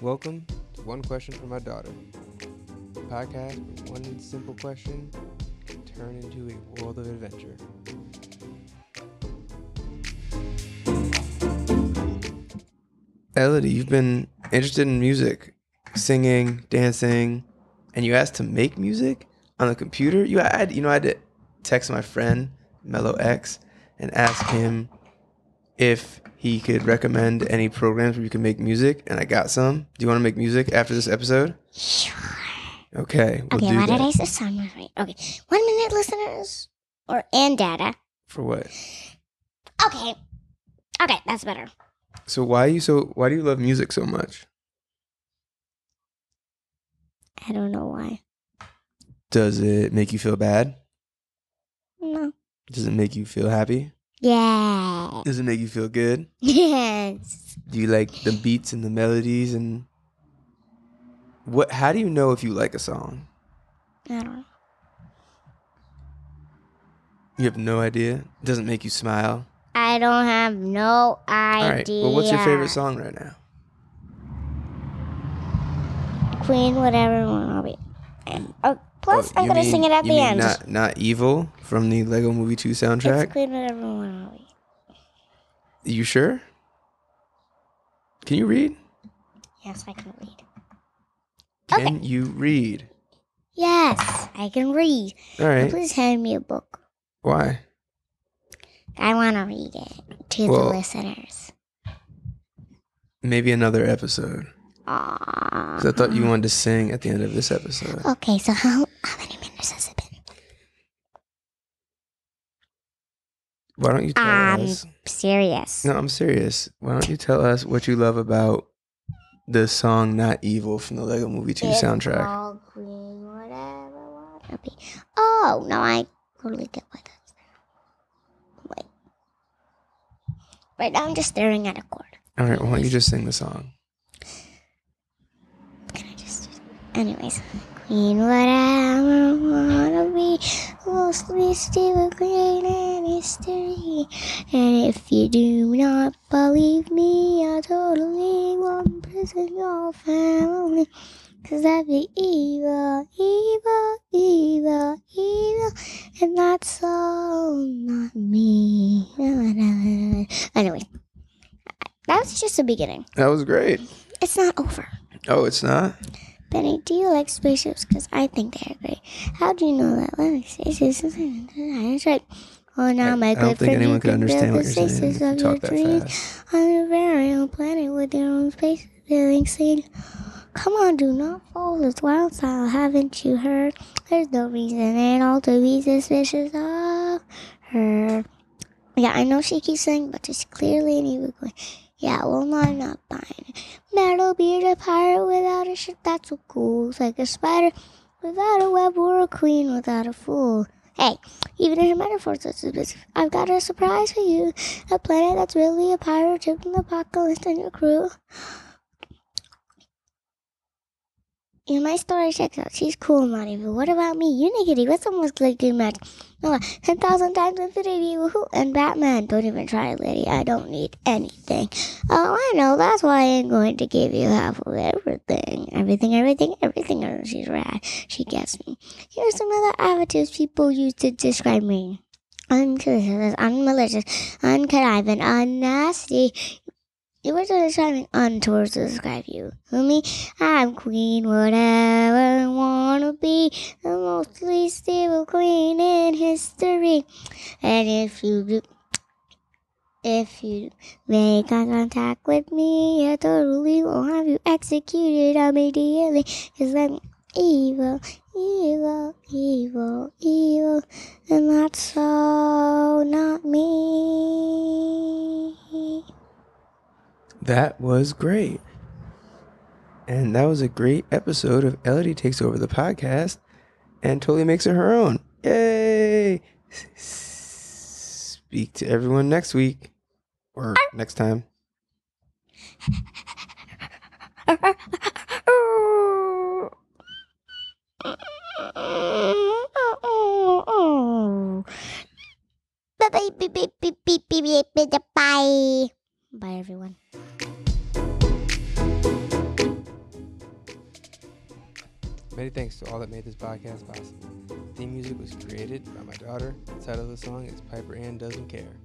Welcome to One Question for My Daughter, a podcast with one simple question can turn into a world of adventure. Elodie, you've been interested in music, singing, dancing, and you asked to make music on the computer. I had to text my friend Mellow X and ask him if he could recommend any programs where you can make music, and I got some. Do you want to make music after this episode? Sure. Okay, Why did I say summer? Okay, 1 minute, listeners, and data. For what? Okay, that's better. So why do you love music so much? I don't know why. Does it make you feel bad? No. Does it make you feel happy? Yeah. Does it make you feel good? Yes. Do you like the beats and the melodies and what? How do you know if you like a song? I don't know. You have no idea? It doesn't make you smile? I don't have no idea. All right. Well, what's your favorite song right now? Queen, whatever one will be. Plus, I'm going to sing it at the end. Not Evil from the Lego Movie 2 soundtrack? It's Queen, whatever one will be. You sure? Can you read? Yes, I can read. Can you read? Yes, I can read. All right. Now please hand me a book. Why? I want to read it to the listeners. Maybe another episode. Because I thought you wanted to sing at the end of this episode. Okay, so how many minutes has it been? Why don't you tell us? I'm serious. No, I'm serious. Why don't you tell us what you love about the song Not Evil from the Lego Movie 2 soundtrack? All green, whatever. Oh, no, I totally get why that. Right now I'm just staring at a chord. All right, why don't you just sing the song? Can I just... Anyways. Queen, whatever wanna be, mostly still great in history. And if you do not believe me, I totally won't prison your family. Cause I'd be evil, evil, evil, evil, and that's all not me. Anyway, that was just the beginning. That was great. It's not over. Oh, it's not? Benny, do you like spaceships? Because I think they're great. How do you know that? That's right. Oh, now my good friend, you can build the spaces of your dreams on your very own planet with your own space building scene. Come on, do not fall this wild style. Haven't you heard? There's no reason at all to be suspicious of her. Yeah, I know she keeps saying, but she's clearly an evil queen. Yeah, well, no, I'm not buying it. Metal beard, a pirate without a ship, that's so cool. It's like a spider without a web or a queen without a fool. Hey, even in her metaphors, I've got a surprise for you. A planet that's really a pirate ship in the apocalypse and your crew. In my story, checks out. She's cool, not evil. What about me? Unikitty, what's the most likely match? 10,000 times infinite evil. And Batman. Don't even try, lady. I don't need anything. Oh, I know. That's why I'm going to give you half of everything. Everything, everything, everything. Oh, she's rad. She gets me. Here's some other adjectives people use to describe me. Unmalicious, unconniving, unnasty. It was describing untowards to describe you. Who me? I'm queen, whatever I wanna be, the most stable queen in history. And if you make contact with me, I totally won't have you executed immediately. 'Cause I'm evil, evil, evil, evil, and that's all not me. That was great. And that was a great episode of Elodie Takes Over the Podcast and totally makes it her own. Yay! Speak to everyone next week or next time. Bye. Bye, everyone. Many thanks to all that made this podcast possible. Theme music was created by my daughter. The title of the song is Piper Ann Doesn't Care.